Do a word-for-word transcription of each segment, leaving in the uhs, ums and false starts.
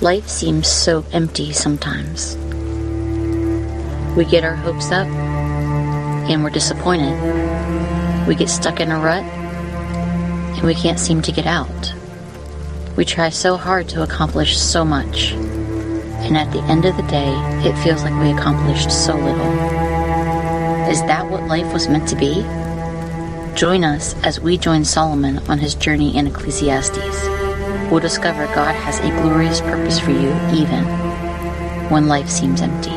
Life seems so empty sometimes. We get our hopes up and we're disappointed. We get stuck in a rut and we can't seem to get out. We try so hard to accomplish so much, and at the end of the day, it feels like we accomplished so little. Is that what life was meant to be? Join us as we join Solomon on his journey in Ecclesiastes. We'll discover God has a glorious purpose for you, even when life seems empty.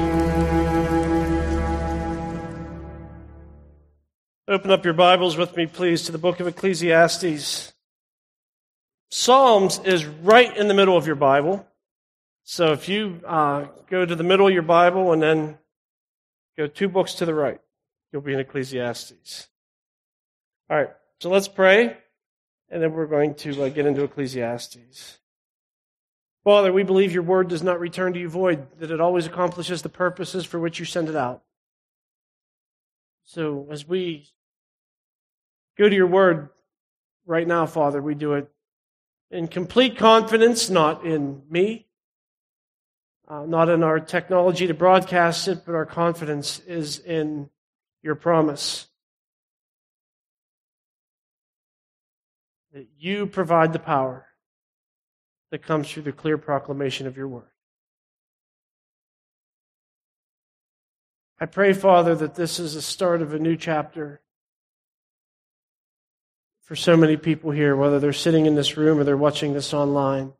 Open up your Bibles with me, please, to the book of Ecclesiastes. Psalms is right in the middle of your Bible. So if you uh, go to the middle of your Bible and then go two books to the right, you'll be in Ecclesiastes. All right, so let's pray. And then we're going to uh, get into Ecclesiastes. Father, we believe your word does not return to you void, that it always accomplishes the purposes for which you send it out. So as we go to your word right now, Father, we do it in complete confidence, not in me, uh, not in our technology to broadcast it, but our confidence is in your promise. That you provide the power that comes through the clear proclamation of your word. I pray, Father, that this is the start of a new chapter for so many people here, whether they're sitting in this room or they're watching this online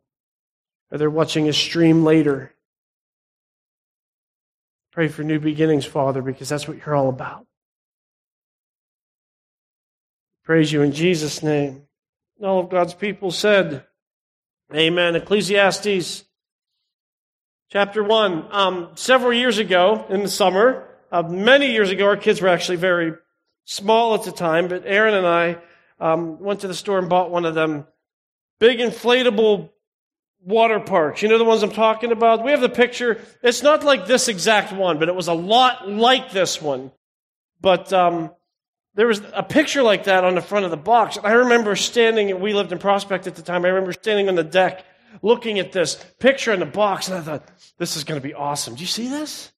or they're watching a stream later. Pray for new beginnings, Father, because that's what you're all about. Praise you in Jesus' name. All of God's people said, amen. Ecclesiastes chapter one. Um, several years ago in the summer, uh, many years ago, our kids were actually very small at the time, but Aaron and I um, went to the store and bought one of them big inflatable water parks. You know the ones I'm talking about? We have the picture. It's not like this exact one, but it was a lot like this one. But um There was a picture like that on the front of the box. I remember standing, we lived in Prospect at the time, I remember standing on the deck looking at this picture in the box, and I thought, this is going to be awesome. Do you see this?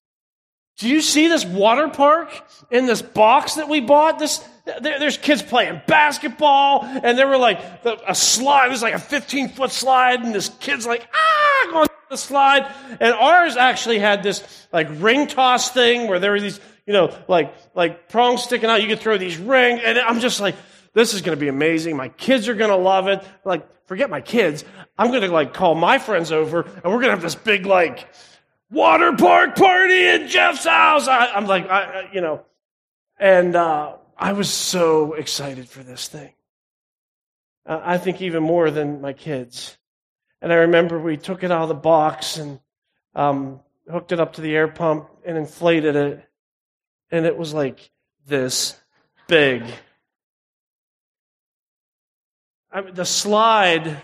Do you see this water park in this box that we bought? This There's kids playing basketball, and there were like a slide, it was like a fifteen-foot slide, and this kid's like, ah, going down the slide. And ours actually had this like ring toss thing where there were these, you know, like like prongs sticking out. You could throw these rings. And I'm just like, this is going to be amazing. My kids are going to love it. Like, forget my kids. I'm going to, like, call my friends over, and we're going to have this big, like, water park party in Jeff's house. I, I'm like, I, I, you know. And uh, I was so excited for this thing. Uh, I think even more than my kids. And I remember we took it out of the box and um, hooked it up to the air pump and inflated it. And it was like this big. I mean, the slide,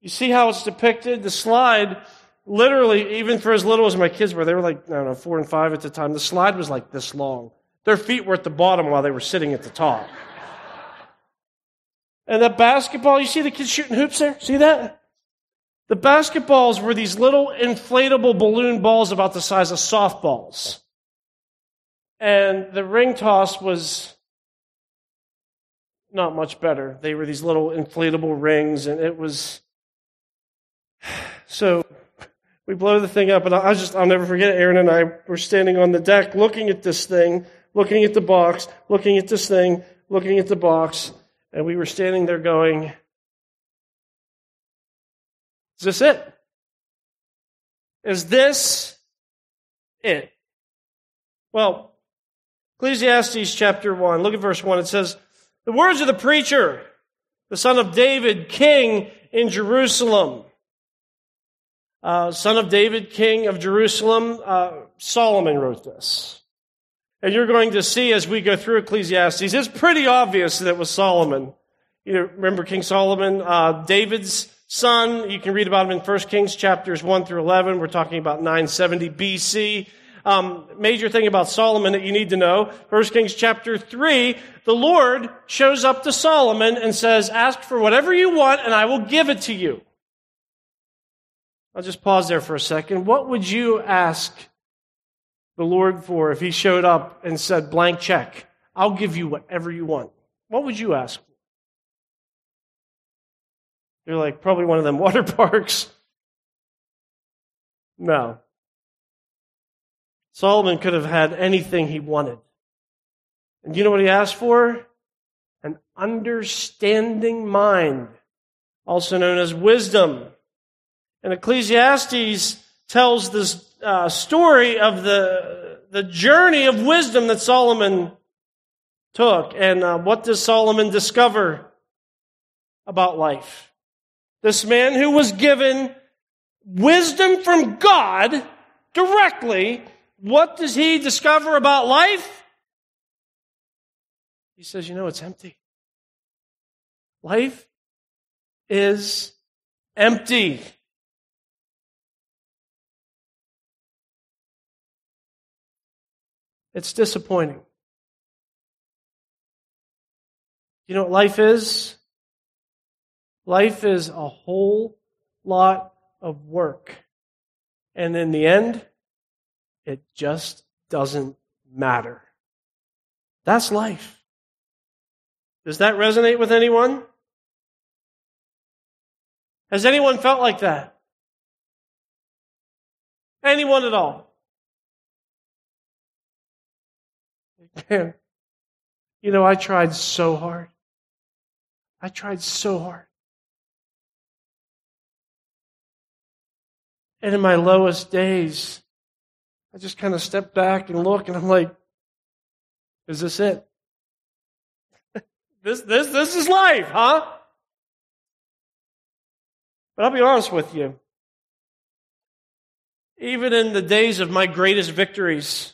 you see how it's depicted? The slide, literally, even for as little as my kids were, they were like, I don't know, four and five at the time, the slide was like this long. Their feet were at the bottom while they were sitting at the top. And the basketball, you see the kids shooting hoops there? See that? The basketballs were these little inflatable balloon balls about the size of softballs. And the ring toss was not much better. They were these little inflatable rings, and it was... So we blow the thing up, and I just, I'll never forget it. Aaron and I were standing on the deck looking at this thing, looking at the box, looking at this thing, looking at the box, and we were standing there going, is this it? Is this it? Well... Ecclesiastes chapter one, look at verse one. It says, the words of the preacher, the son of David, king in Jerusalem. Uh, son of David, king of Jerusalem. Uh, Solomon wrote this. And you're going to see as we go through Ecclesiastes, it's pretty obvious that it was Solomon. You remember King Solomon, uh, David's son. You can read about him in First Kings chapters one through eleven. We're talking about nine seventy B C. Um, major thing about Solomon that you need to know, First Kings chapter three, the Lord shows up to Solomon and says, ask for whatever you want and I will give it to you. I'll just pause there for a second. What would you ask the Lord for if he showed up and said, blank check, I'll give you whatever you want? What would you ask for? You're like, probably one of them water parks. No. Solomon could have had anything he wanted. And you know what he asked for? An understanding mind, also known as wisdom. And Ecclesiastes tells this uh, story of the, the journey of wisdom that Solomon took. And uh, what does Solomon discover about life? This man who was given wisdom from God directly, what does he discover about life? He says, you know, it's empty. Life is empty. It's disappointing. You know what life is? Life is a whole lot of work. And in the end, it just doesn't matter. That's life. Does that resonate with anyone? Has anyone felt like that? Anyone at all? Man, you know, I tried so hard. I tried so hard. And in my lowest days, I just kind of step back and look, and I'm like, is this it? This, this, this is life, huh? But I'll be honest with you. Even in the days of my greatest victories,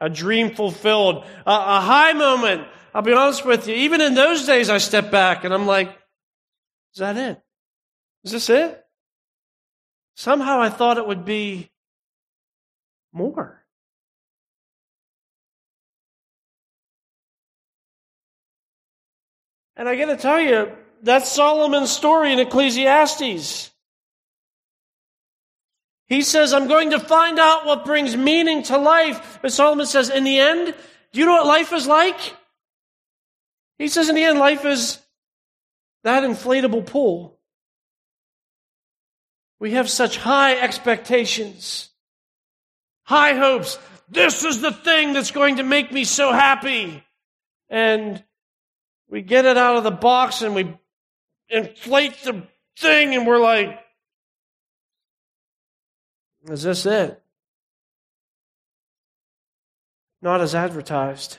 a dream fulfilled, a, a high moment, I'll be honest with you, even in those days I step back and I'm like, is that it? Is this it? Somehow I thought it would be more. And I got to tell you, that's Solomon's story in Ecclesiastes. He says, I'm going to find out what brings meaning to life. But Solomon says, in the end, do you know what life is like? He says, in the end, life is that inflatable pool. We have such high expectations, high hopes. This is the thing that's going to make me so happy. And we get it out of the box and we inflate the thing and we're like, is this it? Not as advertised.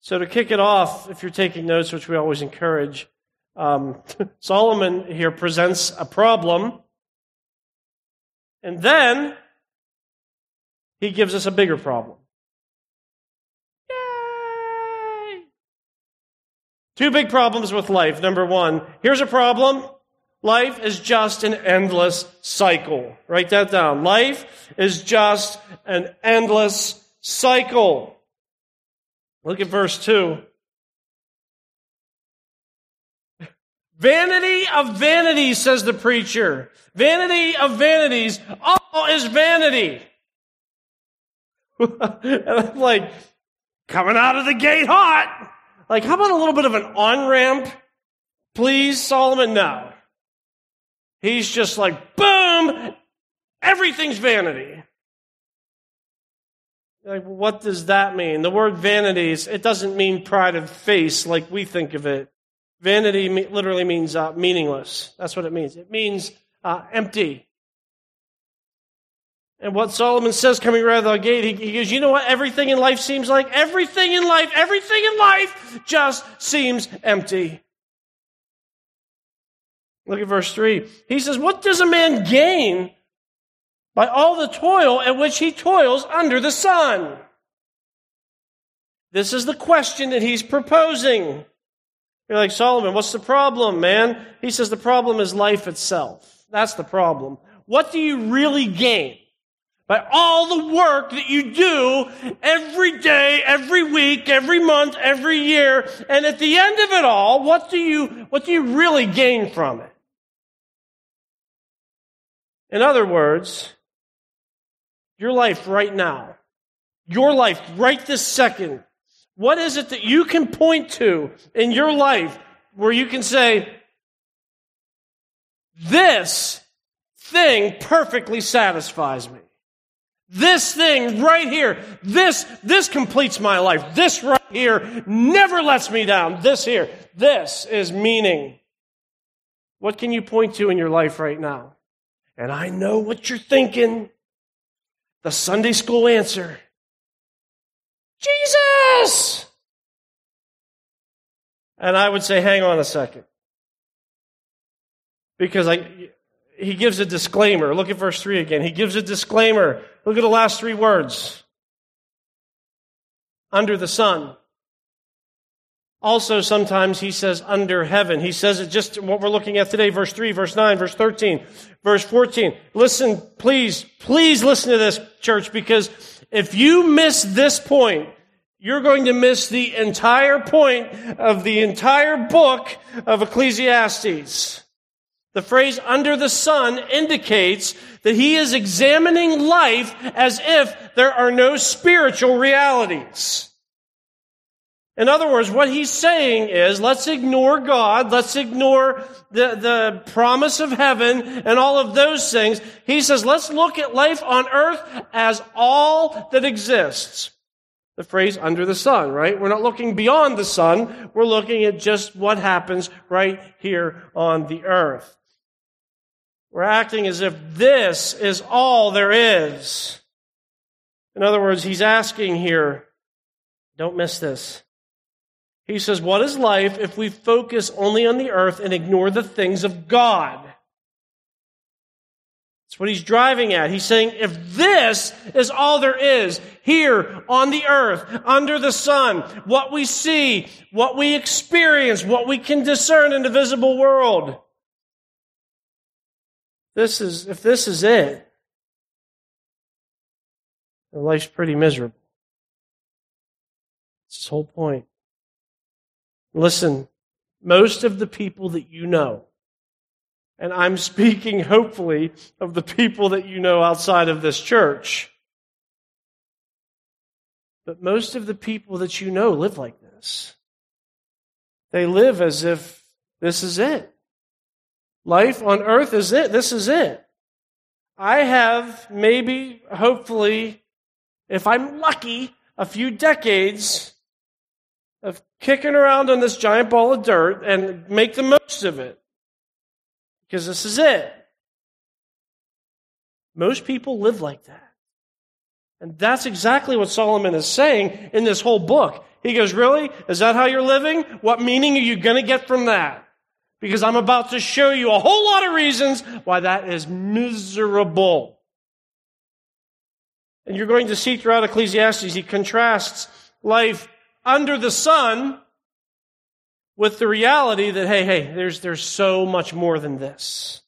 So to kick it off, if you're taking notes, which we always encourage, um, Solomon here presents a problem. And then he gives us a bigger problem. Two big problems with life. Number one, here's a problem. Life is just an endless cycle. Write that down. Life is just an endless cycle. Look at verse two. Vanity of vanities, says the preacher. Vanity of vanities. All is vanity. And I'm like, coming out of the gate hot. Like, how about a little bit of an on-ramp? Please, Solomon, no. He's just like, boom, everything's vanity. Like, what does that mean? The word vanities, it doesn't mean pride of face like we think of it. Vanity literally means uh, meaningless. That's what it means. It means uh, empty. And what Solomon says coming right out of the gate, he, he goes, you know what everything in life seems like? Everything in life, everything in life just seems empty. Look at verse three. He says, what does a man gain by all the toil at which he toils under the sun? This is the question that he's proposing. You're like, Solomon, what's the problem, man? He says the problem is life itself. That's the problem. What do you really gain by all the work that you do every day, every week, every month, every year? And at the end of it all, what do you, what do you really gain from it? In other words, your life right now, your life right this second, what is it that you can point to in your life where you can say, this thing perfectly satisfies me. This thing right here, this, this completes my life. This right here never lets me down. This here, this is meaning. What can you point to in your life right now? And I know what you're thinking. The Sunday school answer. Jesus! And I would say, hang on a second. Because I... He gives a disclaimer. Look at verse three again. He gives a disclaimer. Look at the last three words. Under the sun. Also, sometimes he says under heaven. He says it just what we're looking at today, verse three, verse nine, verse thirteen, verse fourteen. Listen, please, please listen to this, church, because if you miss this point, you're going to miss the entire point of the entire book of Ecclesiastes. The phrase under the sun indicates that he is examining life as if there are no spiritual realities. In other words, what he's saying is, let's ignore God, let's ignore the, the promise of heaven and all of those things. He says, let's look at life on earth as all that exists. The phrase under the sun, right? We're not looking beyond the sun, we're looking at just what happens right here on the earth. We're acting as if this is all there is. In other words, he's asking here, don't miss this. He says, what is life if we focus only on the earth and ignore the things of God? That's what he's driving at. He's saying, if this is all there is here on the earth, under the sun, what we see, what we experience, what we can discern in the visible world, this is if this is it, then life's pretty miserable. That's his whole point. Listen, most of the people that you know, and I'm speaking, hopefully, of the people that you know outside of this church, but most of the people that you know live like this. They live as if this is it. Life on earth is it. This is it. I have maybe, hopefully, if I'm lucky, a few decades of kicking around on this giant ball of dirt and make the most of it, because this is it. Most people live like that. And that's exactly what Solomon is saying in this whole book. He goes, really? Is that how you're living? What meaning are you going to get from that? Because I'm about to show you a whole lot of reasons why that is miserable. And you're going to see throughout Ecclesiastes, he contrasts life under the sun with the reality that, hey, hey, there's, there's so much more than this.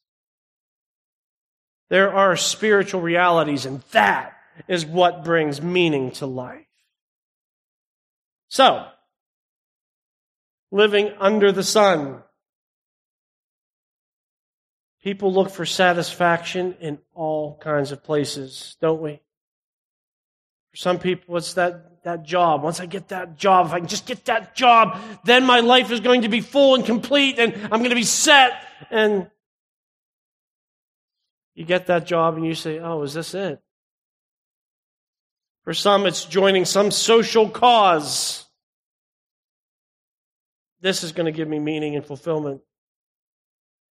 There are spiritual realities, and that is what brings meaning to life. So, living under the sun. People look for satisfaction in all kinds of places, don't we? For some people, it's that, that job. Once I get that job, if I can just get that job, then my life is going to be full and complete, and I'm going to be set. And you get that job, and you say, oh, is this it? For some, it's joining some social cause. This is going to give me meaning and fulfillment.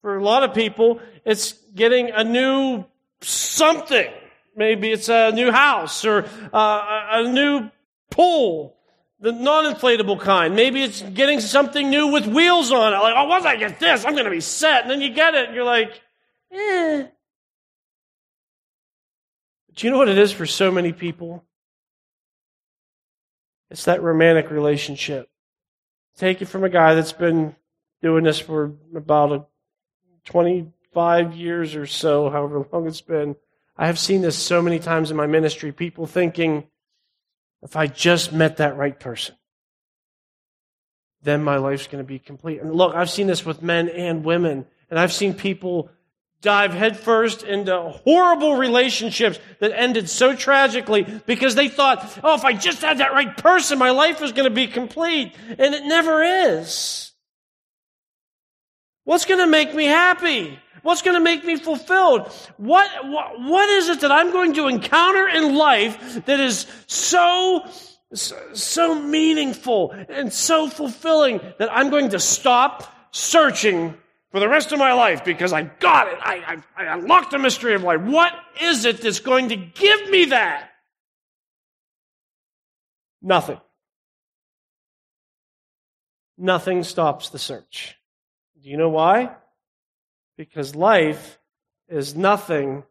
For a lot of people, it's getting a new something. Maybe it's a new house or uh, a new pool, the non-inflatable kind. Maybe it's getting something new with wheels on it. Like, oh, once I get this, I'm going to be set. And then you get it, and you're like, eh. But you know what it is for so many people? It's that romantic relationship. Take it from a guy that's been doing this for about twenty-five years or so, however long it's been. I have seen this so many times in my ministry, people thinking, if I just met that right person, then my life's going to be complete. And look, I've seen this with men and women, and I've seen people dive headfirst into horrible relationships that ended so tragically because they thought, oh, if I just had that right person, my life was going to be complete. And it never is. What's going to make me happy? What's going to make me fulfilled? What, what, what is it that I'm going to encounter in life that is so, so meaningful and so fulfilling that I'm going to stop searching for the rest of my life because I've got it. I, I, I unlocked the mystery of life. What is it that's going to give me that? Nothing. Nothing stops the search. Do you know why? Because life is nothing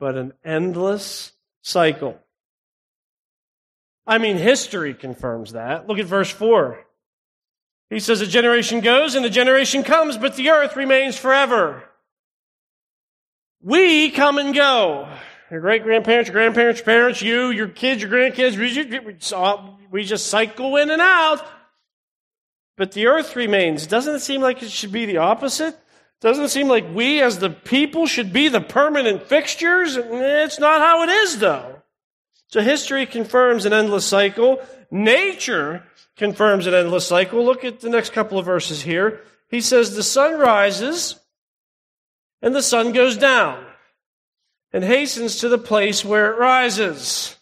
but an endless cycle. I mean, history confirms that. Look at verse four. He says, a generation goes and a generation comes, but the earth remains forever. We come and go. Your great-grandparents, your grandparents, your parents, you, your kids, your grandkids, we just cycle in and out. But the earth remains. Doesn't it seem like it should be the opposite? Doesn't it seem like we as the people should be the permanent fixtures? It's not how it is, though. So history confirms an endless cycle. Nature confirms an endless cycle. Look at the next couple of verses here. He says, the sun rises and the sun goes down and hastens to the place where it rises.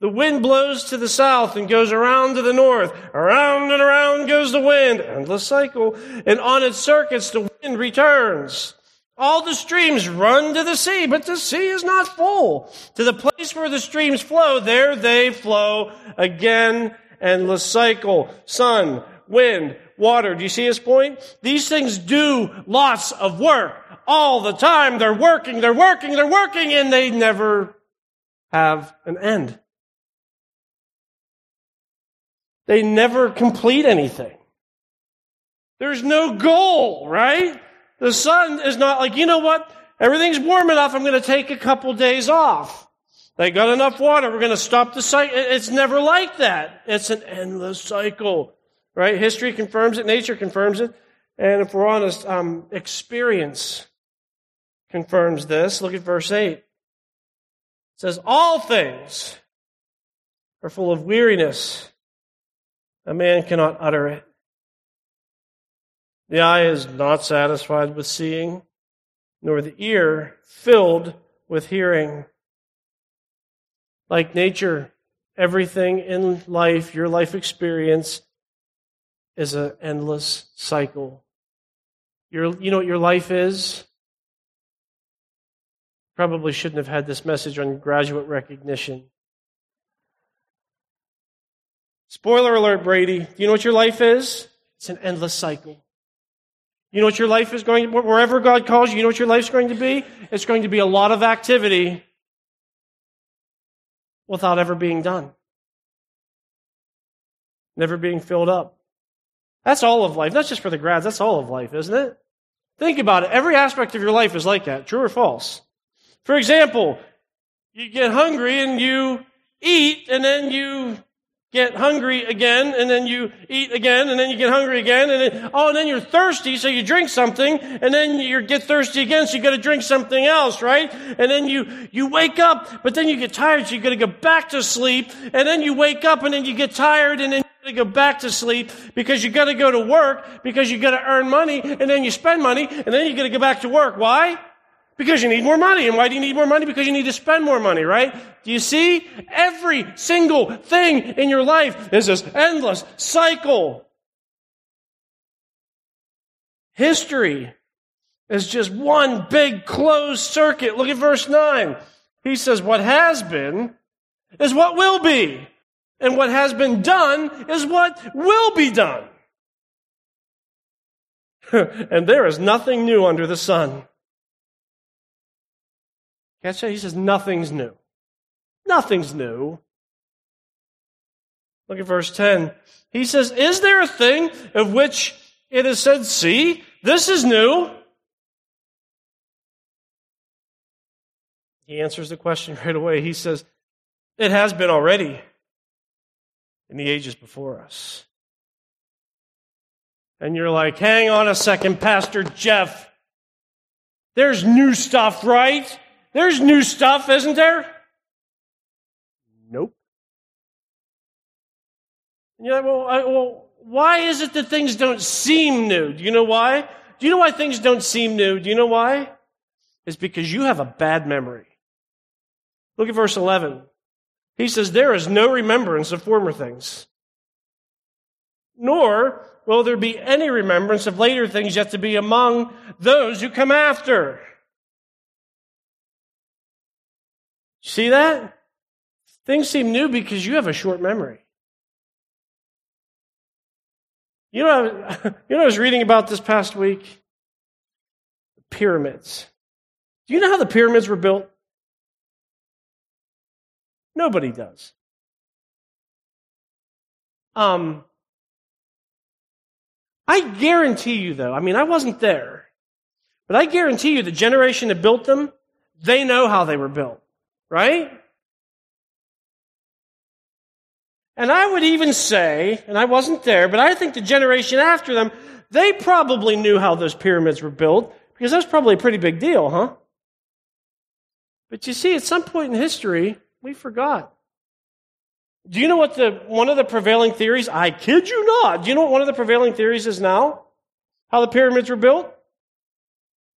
The wind blows to the south and goes around to the north. Around and around goes the wind, endless cycle. And on its circuits, the wind returns. All the streams run to the sea, but the sea is not full. To the place where the streams flow, there they flow again, endless cycle. Sun, wind, water. Do you see his point? These things do lots of work all the time. They're working, they're working, they're working, and they never have an end. They never complete anything. There's no goal, right? The sun is not like, you know what? Everything's warm enough. I'm going to take a couple days off. They got enough water. We're going to stop the cycle. It's never like that. It's an endless cycle, right? History confirms it. Nature confirms it. And if we're honest, um, experience confirms this. Look at verse eight. It says, all things are full of weariness. A man cannot utter it. The eye is not satisfied with seeing, nor the ear filled with hearing. Like nature, everything in life, your life experience, is an endless cycle. Your, you know what your life is? Probably shouldn't have had this message on graduate recognition. Spoiler alert, Brady. You know what your life is? It's an endless cycle. You know what your life is going to be? Wherever God calls you, you know what your life's going to be? It's going to be a lot of activity without ever being done. Never being filled up. That's all of life. Not just for the grads. That's all of life, isn't it? Think about it. Every aspect of your life is like that. True or false? For example, you get hungry and you eat and then you get hungry again, and then you eat again, and then you get hungry again, and then, oh, and then you're thirsty, so you drink something, and then you get thirsty again, so you got to drink something else, right? And then you, you wake up, but then you get tired, so you got to go back to sleep, and then you wake up, and then you get tired, and then you got to go back to sleep, because you got to go to work, because you got to earn money, and then you spend money, and then you got to go back to work. Why? Because you need more money. And why do you need more money? Because you need to spend more money, right? Do you see? Every single thing in your life is this endless cycle. History is just one big closed circuit. Look at verse nine. He says, what has been is what will be. And what has been done is what will be done. And there is nothing new under the sun. Catch that? He says, nothing's new. Nothing's new. Look at verse ten. He says, is there a thing of which it is said, see, this is new? He answers the question right away. He says, it has been already in the ages before us. And you're like, hang on a second, Pastor Jeff. There's new stuff, right? There's new stuff, isn't there? Nope. And you're like, well, I, well, why is it that things don't seem new? Do you know why? Do you know why things don't seem new? Do you know why? It's because you have a bad memory. Look at verse eleven. He says, there is no remembrance of former things, nor will there be any remembrance of later things yet to be among those who come after. See that? Things seem new because you have a short memory. You know, you know, I was reading about this past week, the pyramids. Do you know how the pyramids were built? Nobody does. Um, I guarantee you, though, I mean, I wasn't there, but I guarantee you the generation that built them, they know how they were built, right? And I would even say, and I wasn't there, but I think the generation after them, they probably knew how those pyramids were built, because that's probably a pretty big deal, huh? But you see, at some point in history, we forgot. Do you know what the one of the prevailing theories, I kid you not, do you know what one of the prevailing theories is now? How the pyramids were built?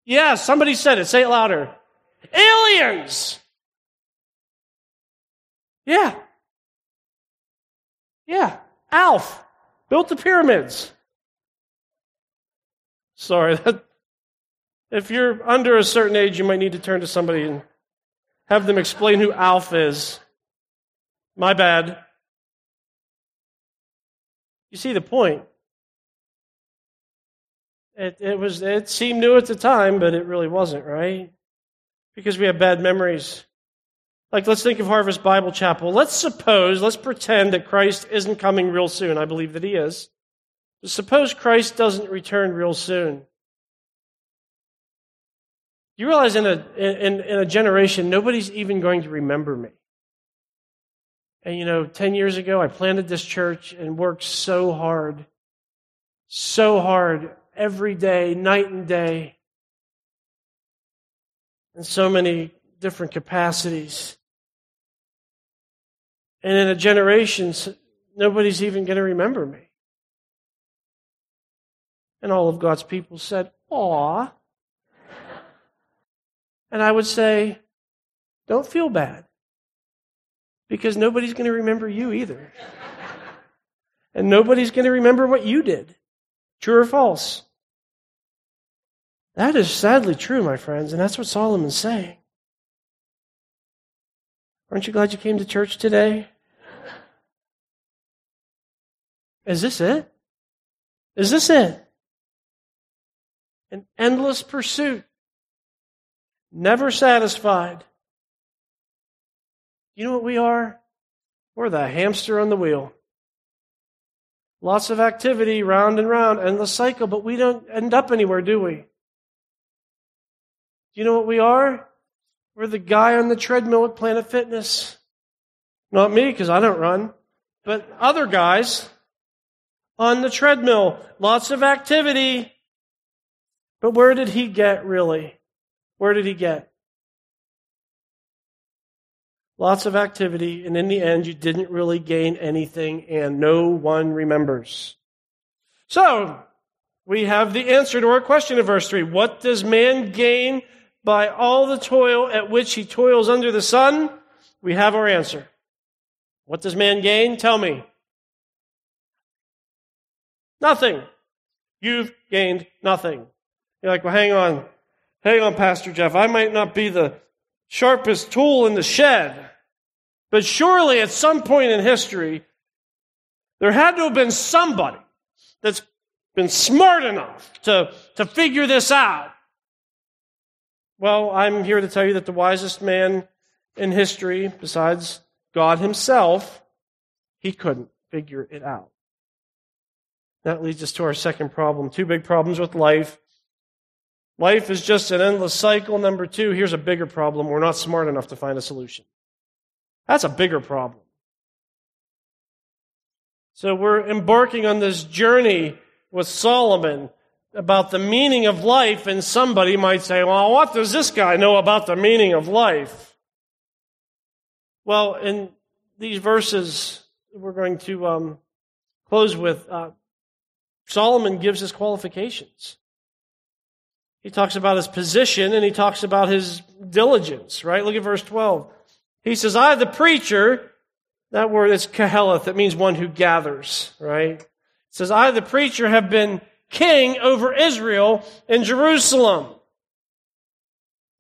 Yeah, somebody said it. Say it louder. Aliens! Yeah. Yeah, Alf built the pyramids. Sorry, that, if you're under a certain age, you might need to turn to somebody and have them explain who Alf is. My bad. You see the point. It, it was. It seemed new at the time, but it really wasn't, right? Because we have bad memories. Like, let's think of Harvest Bible Chapel. Let's suppose, let's pretend that Christ isn't coming real soon. I believe that he is. But suppose Christ doesn't return real soon. You realize in a in, in a generation, nobody's even going to remember me. And, you know, ten years ago, I planted this church and worked so hard, so hard, every day, night and day, in so many different capacities. And in a generation, nobody's even going to remember me. And all of God's people said, aw. And I would say, don't feel bad, because nobody's going to remember you either. And nobody's going to remember what you did, true or false. That is sadly true, my friends, and that's what Solomon's saying. Aren't you glad you came to church today? Is this it? Is this it? An endless pursuit, never satisfied. You know what we are? We're the hamster on the wheel. Lots of activity, round and round, endless cycle, but we don't end up anywhere, do we? You know what we are? We're the guy on the treadmill at Planet Fitness. Not me, because I don't run, but other guys on the treadmill. Lots of activity. But where did he get, really? Where did he get? Lots of activity, and in the end, you didn't really gain anything, and no one remembers. So, we have the answer to our question in verse three. What does man gain by all the toil at which he toils under the sun? We have our answer. What does man gain? Tell me. Nothing. You've gained nothing. You're like, well, hang on. Hang on, Pastor Jeff. I might not be the sharpest tool in the shed, but surely at some point in history, there had to have been somebody that's been smart enough to, to figure this out. Well, I'm here to tell you that the wisest man in history, besides God himself, he couldn't figure it out. That leads us to our second problem. Two big problems with life. Life is just an endless cycle. Number two, here's a bigger problem. We're not smart enough to find a solution. That's a bigger problem. So we're embarking on this journey with Solomon about the meaning of life, and somebody might say, well, what does this guy know about the meaning of life? Well, in these verses we're going to um, close with, uh, Solomon gives his qualifications. He talks about his position, and he talks about his diligence, right? Look at verse twelve. He says, I, the preacher, that word is keheleth, that means one who gathers, right? It says, I, the preacher, have been king over Israel and Jerusalem.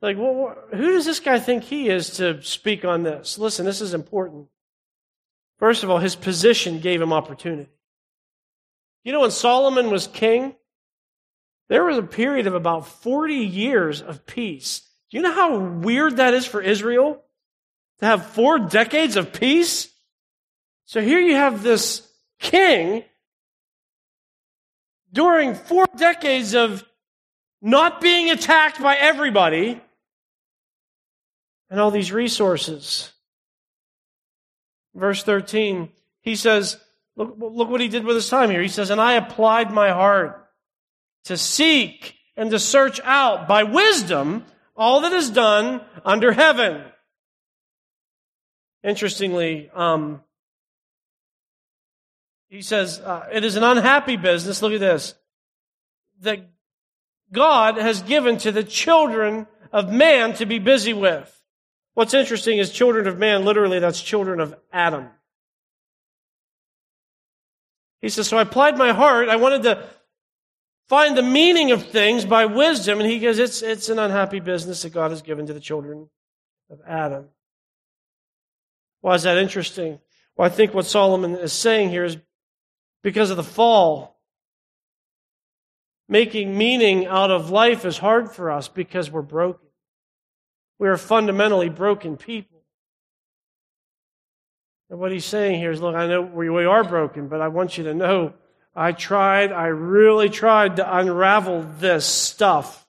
Like, well, who does this guy think he is to speak on this? Listen, this is important. First of all, his position gave him opportunity. You know, when Solomon was king, there was a period of about forty years of peace. Do you know how weird that is for Israel? To have four decades of peace? So here you have this king during four decades of not being attacked by everybody and all these resources. Verse thirteen, he says, look, look what he did with his time here. He says, and I applied my heart to seek and to search out by wisdom all that is done under heaven. Interestingly, um, he says, uh, it is an unhappy business, look at this, that God has given to the children of man to be busy with. What's interesting is children of man, literally, that's children of Adam. He says, so I applied my heart, I wanted to find the meaning of things by wisdom, and he goes, it's, it's an unhappy business that God has given to the children of Adam. Why is that interesting? Well, I think what Solomon is saying here is because of the fall, making meaning out of life is hard for us because we're broken. We are fundamentally broken people. And what he's saying here is, look, I know we are broken, but I want you to know I tried, I really tried to unravel this stuff.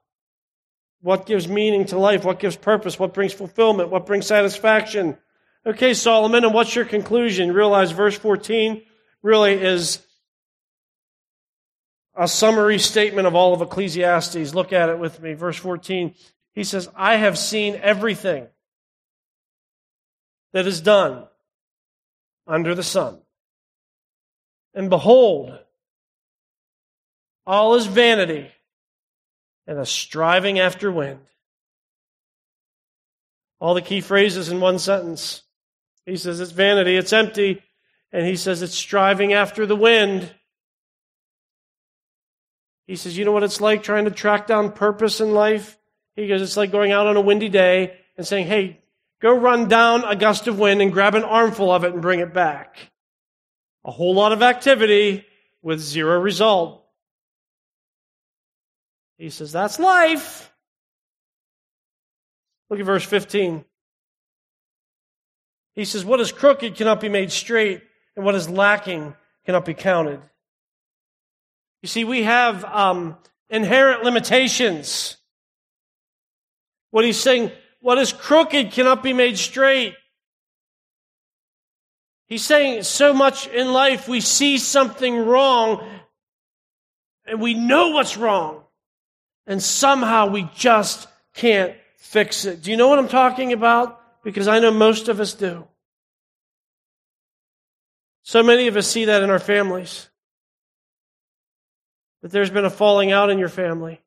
What gives meaning to life? What gives purpose? What brings fulfillment? What brings satisfaction? Okay, Solomon, and what's your conclusion? Realize verse fourteen really is a summary statement of all of Ecclesiastes. Look at it with me. Verse fourteen, he says, I have seen everything that is done under the sun. And behold, all is vanity and a striving after wind. All the key phrases in one sentence. He says it's vanity, it's empty, and he says it's striving after the wind. He says, you know what it's like trying to track down purpose in life? He goes, it's like going out on a windy day and saying, hey, go run down a gust of wind and grab an armful of it and bring it back. A whole lot of activity with zero result. He says, that's life. Look at verse fifteen. He says, what is crooked cannot be made straight, and what is lacking cannot be counted. You see, we have um, inherent limitations. What he's saying, what is crooked cannot be made straight. He's saying so much in life, we see something wrong, and we know what's wrong, and somehow we just can't fix it. Do you know what I'm talking about? Because I know most of us do. So many of us see that in our families. That there's been a falling out in your family.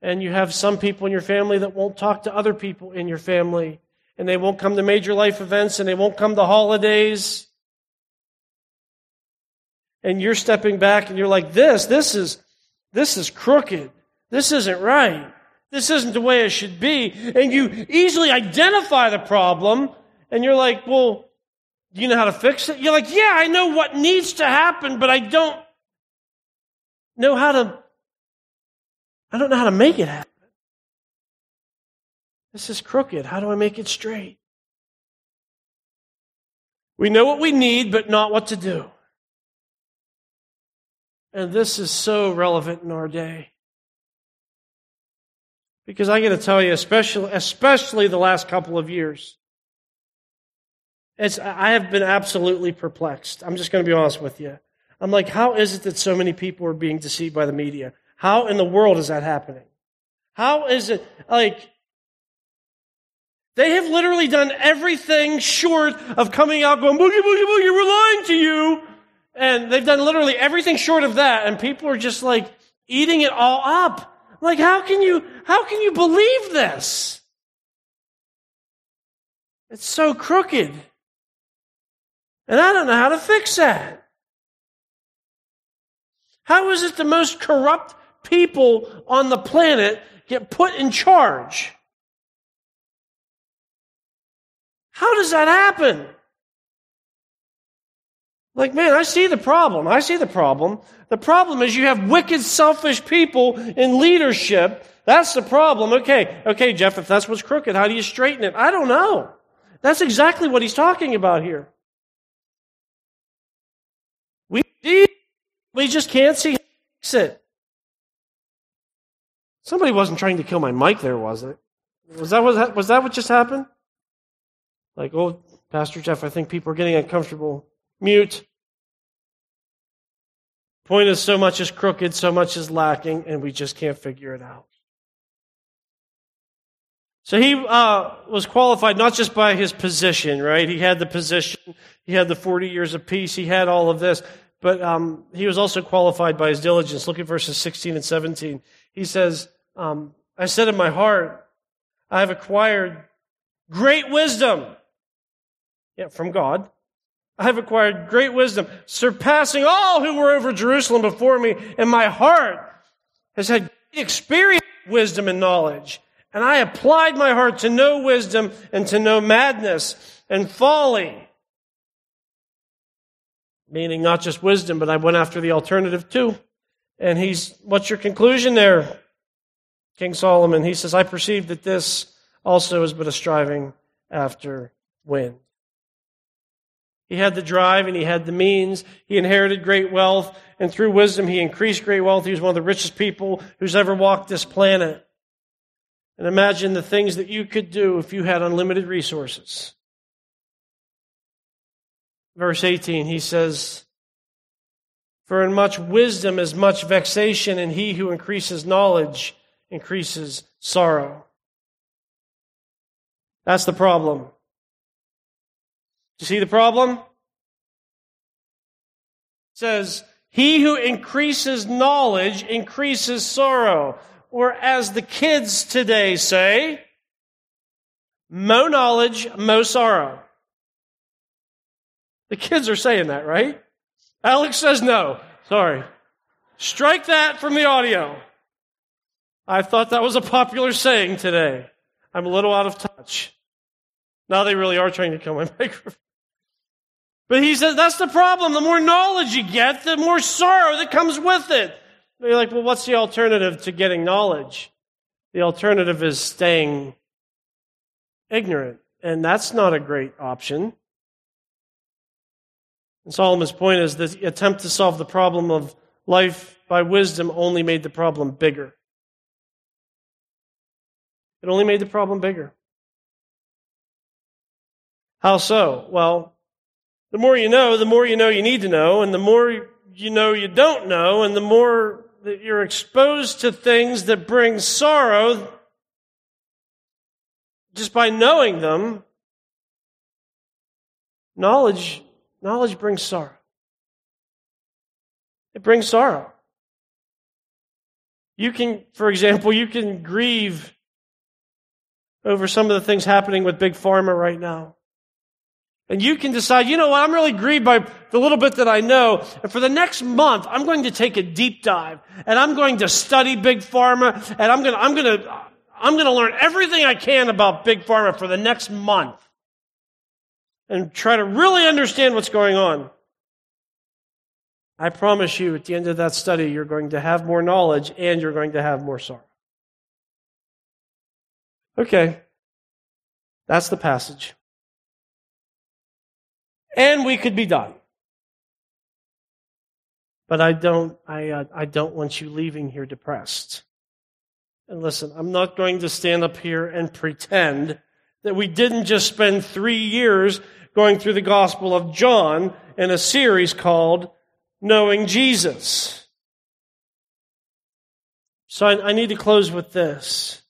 And you have some people in your family that won't talk to other people in your family. And they won't come to major life events, and they won't come to holidays. And you're stepping back, and you're like, this, this is, this is crooked. This isn't right. This isn't the way it should be. And you easily identify the problem, and you're like, well, do you know how to fix it? You're like, yeah, I know what needs to happen, but I don't know how to, I don't know how to make it happen. This is crooked. How do I make it straight? We know what we need, but not what to do. And this is so relevant in our day. Because I got to tell you, especially especially the last couple of years, it's, I have been absolutely perplexed. I'm just going to be honest with you. I'm like, how is it that so many people are being deceived by the media? How in the world is that happening? How is it, like, they have literally done everything short of coming out going, boogie, boogie, boogie, we're lying to you. And they've done literally everything short of that, and people are just, like, eating it all up. Like, how can you, how can you believe this? It's so crooked. And I don't know how to fix that. How is it the most corrupt people on the planet get put in charge? How does that happen? Like, man, I see the problem. I see the problem. The problem is you have wicked, selfish people in leadership. That's the problem. Okay, okay, Jeff, if that's what's crooked, how do you straighten it? I don't know. That's exactly what he's talking about here. We we just can't see how to fix it. Somebody wasn't trying to kill my mic there, was it? Was that, was that, was that what just happened? Like, oh, Pastor Jeff, I think people are getting uncomfortable. Mute. Point is, so much is crooked, so much is lacking, and we just can't figure it out. So he uh, was qualified not just by his position, right? He had the position, he had the forty years of peace, he had all of this, but um, he was also qualified by his diligence. Look at verses sixteen and seventeen. He says, um, I said in my heart, I have acquired great wisdom. Yeah, from God. I have acquired great wisdom, surpassing all who were over Jerusalem before me, and my heart has had great experience, wisdom, and knowledge. And I applied my heart to know wisdom and to know madness and folly. Meaning not just wisdom, but I went after the alternative too. And he's, what's your conclusion there, King Solomon? He says, I perceive that this also is but a striving after wind. He had the drive and he had the means. He inherited great wealth, and through wisdom he increased great wealth. He was one of the richest people who's ever walked this planet. And imagine the things that you could do if you had unlimited resources. Verse eighteen, he says, for in much wisdom is much vexation, and he who increases knowledge increases sorrow. That's the problem. You see the problem? It says, he who increases knowledge increases sorrow. Or as the kids today say, mo knowledge, mo sorrow. The kids are saying that, right? Alex says no. Sorry. Strike that from the audio. I thought that was a popular saying today. I'm a little out of touch. Now they really are trying to kill my microphone. But he says that's the problem. The more knowledge you get, the more sorrow that comes with it. But you're like, well, what's the alternative to getting knowledge? The alternative is staying ignorant, and that's not a great option. And Solomon's point is the attempt to solve the problem of life by wisdom only made the problem bigger. It only made the problem bigger. How so? Well, the more you know, the more you know you need to know, and the more you know you don't know, and the more that you're exposed to things that bring sorrow, just by knowing them, knowledge, knowledge brings sorrow. It brings sorrow. You can, for example, you can grieve over some of the things happening with Big Pharma right now. And you can decide, you know what, I'm really grieved by the little bit that I know. And for the next month, I'm going to take a deep dive. And I'm going to study Big Pharma. And I'm going to, I'm going to, I'm going to learn everything I can about Big Pharma for the next month. And try to really understand what's going on. I promise you, at the end of that study, you're going to have more knowledge and you're going to have more sorrow. Okay. That's the passage. And we could be done. But I don't I, uh, I don't want you leaving here depressed. And listen, I'm not going to stand up here and pretend that we didn't just spend three years going through the Gospel of John in a series called Knowing Jesus. So I, I need to close with this.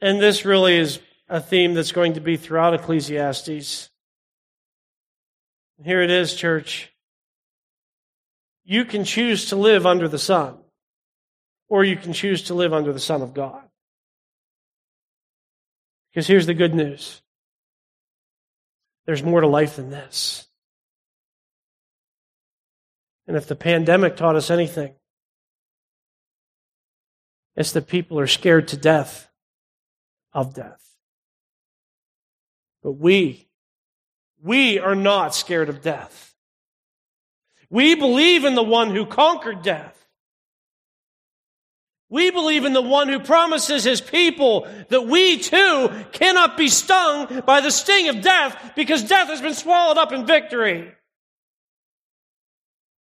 And this really is a theme that's going to be throughout Ecclesiastes. Here it is, church. You can choose to live under the sun, or you can choose to live under the Son of God. Because here's the good news. There's more to life than this. And if the pandemic taught us anything, it's that people are scared to death of death. But we, we are not scared of death. We believe in the one who conquered death. We believe in the one who promises his people that we too cannot be stung by the sting of death because death has been swallowed up in victory.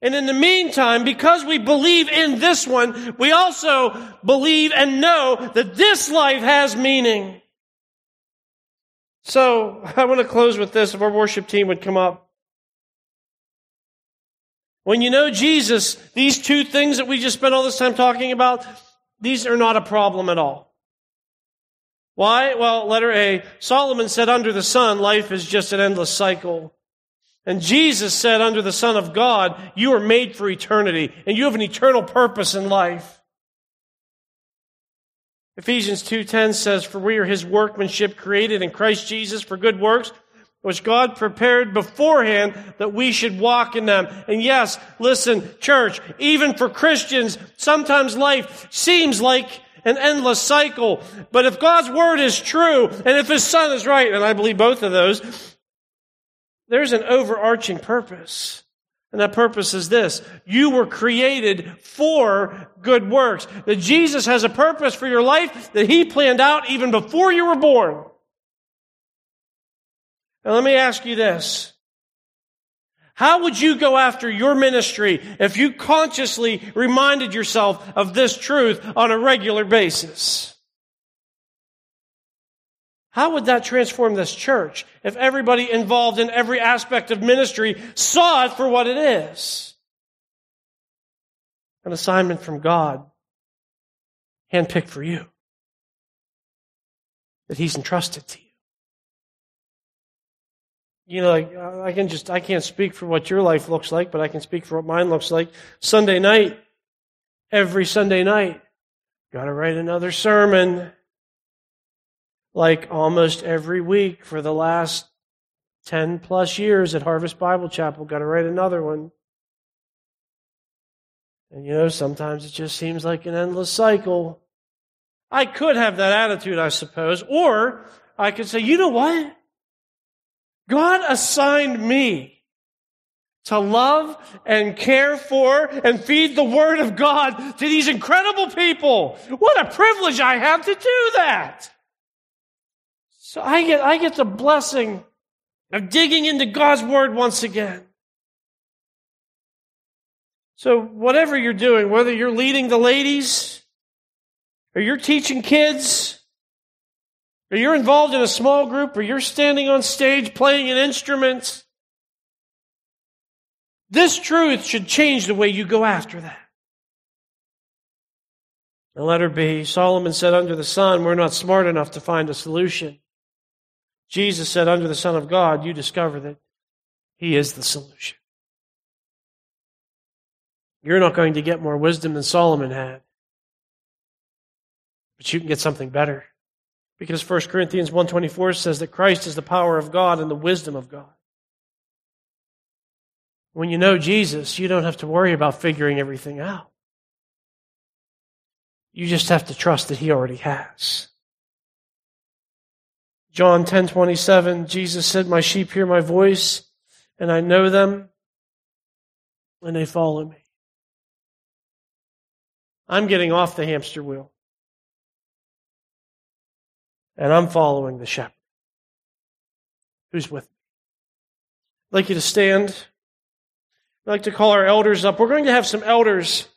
And in the meantime, because we believe in this one, we also believe and know that this life has meaning. So I want to close with this, if our worship team would come up. When you know Jesus, these two things that we just spent all this time talking about, these are not a problem at all. Why? Well, letter A, Solomon said, under the sun, life is just an endless cycle. And Jesus said, under the Son of God, you are made for eternity, and you have an eternal purpose in life. Ephesians two ten says, for we are his workmanship created in Christ Jesus for good works, which God prepared beforehand that we should walk in them. And yes, listen, church, even for Christians, sometimes life seems like an endless cycle. But if God's word is true, and if his Son is right, and I believe both of those, there's an overarching purpose. And that purpose is this. You were created for good works. That Jesus has a purpose for your life that he planned out even before you were born. Now let me ask you this. How would you go after your ministry if you consciously reminded yourself of this truth on a regular basis? How would that transform this church if everybody involved in every aspect of ministry saw it for what it is? An assignment from God, handpicked for you, that he's entrusted to you. You know, like, I can just, I can't speak for what your life looks like, but I can speak for what mine looks like. Sunday night, every Sunday night, got to write another sermon. Like almost every week for the last ten plus years at Harvest Bible Chapel, got to write another one. And you know, sometimes it just seems like an endless cycle. I could have that attitude, I suppose, or I could say, you know what? God assigned me to love and care for and feed the Word of God to these incredible people. What a privilege I have to do that. So I get I get the blessing of digging into God's Word once again. So whatever you're doing, whether you're leading the ladies, or you're teaching kids, or you're involved in a small group, or you're standing on stage playing an instrument, this truth should change the way you go after that. And letter B, Solomon said, under the sun, we're not smart enough to find a solution. Jesus said, under the Son of God, you discover that he is the solution. You're not going to get more wisdom than Solomon had. But you can get something better. Because First Corinthians one twenty-four says that Christ is the power of God and the wisdom of God. When you know Jesus, you don't have to worry about figuring everything out. You just have to trust that he already has. John ten twenty-seven, Jesus said, my sheep hear my voice, and I know them, and they follow me. I'm getting off the hamster wheel, and I'm following the shepherd who's with me. I'd like you to stand. I'd like to call our elders up. We're going to have some elders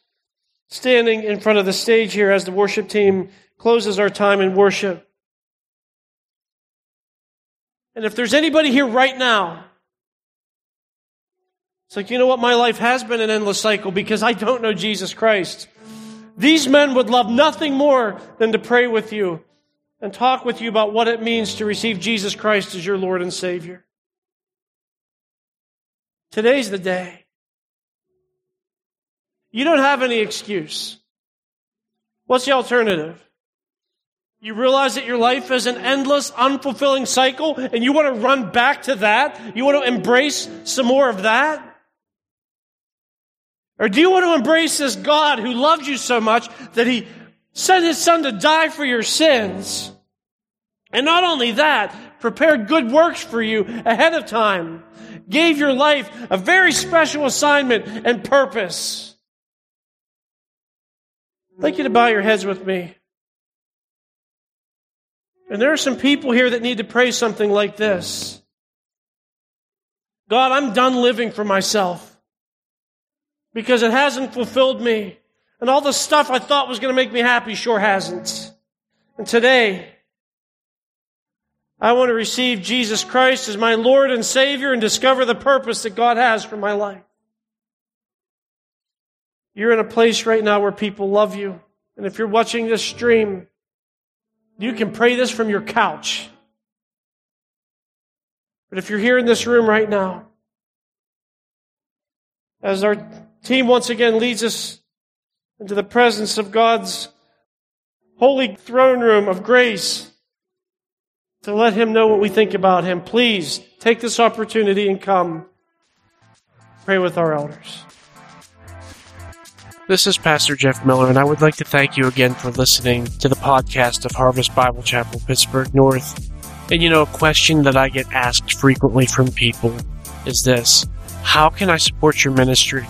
standing in front of the stage here as the worship team closes our time in worship. And if there's anybody here right now, it's like, you know what? My life has been an endless cycle because I don't know Jesus Christ. These men would love nothing more than to pray with you and talk with you about what it means to receive Jesus Christ as your Lord and Savior. Today's the day. You don't have any excuse. What's the alternative? You realize that your life is an endless, unfulfilling cycle, and you want to run back to that? You want to embrace some more of that? Or do you want to embrace this God who loves you so much that He sent His Son to die for your sins? And not only that, prepared good works for you ahead of time, gave your life a very special assignment and purpose. I'd like you to bow your heads with me. And there are some people here that need to pray something like this. God, I'm done living for myself because it hasn't fulfilled me. And all the stuff I thought was going to make me happy sure hasn't. And today, I want to receive Jesus Christ as my Lord and Savior and discover the purpose that God has for my life. You're in a place right now where people love you. And if you're watching this stream, you can pray this from your couch. But if you're here in this room right now, as our team once again leads us into the presence of God's holy throne room of grace, to let Him know what we think about Him, please take this opportunity and come pray with our elders. This is Pastor Jeff Miller, and I would like to thank you again for listening to the podcast of Harvest Bible Chapel, Pittsburgh North. And you know, a question that I get asked frequently from people is this: how can I support your ministry?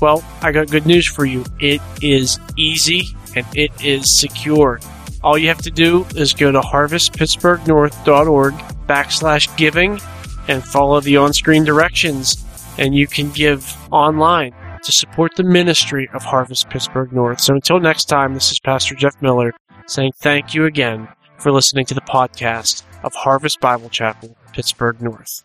Well, I got good news for you. It is easy and it is secure. All you have to do is go to harvest pittsburgh north dot org backslash giving and follow the on-screen directions, and you can give online to support the ministry of Harvest Pittsburgh North. So until next time, this is Pastor Jeff Miller saying thank you again for listening to the podcast of Harvest Bible Chapel, Pittsburgh North.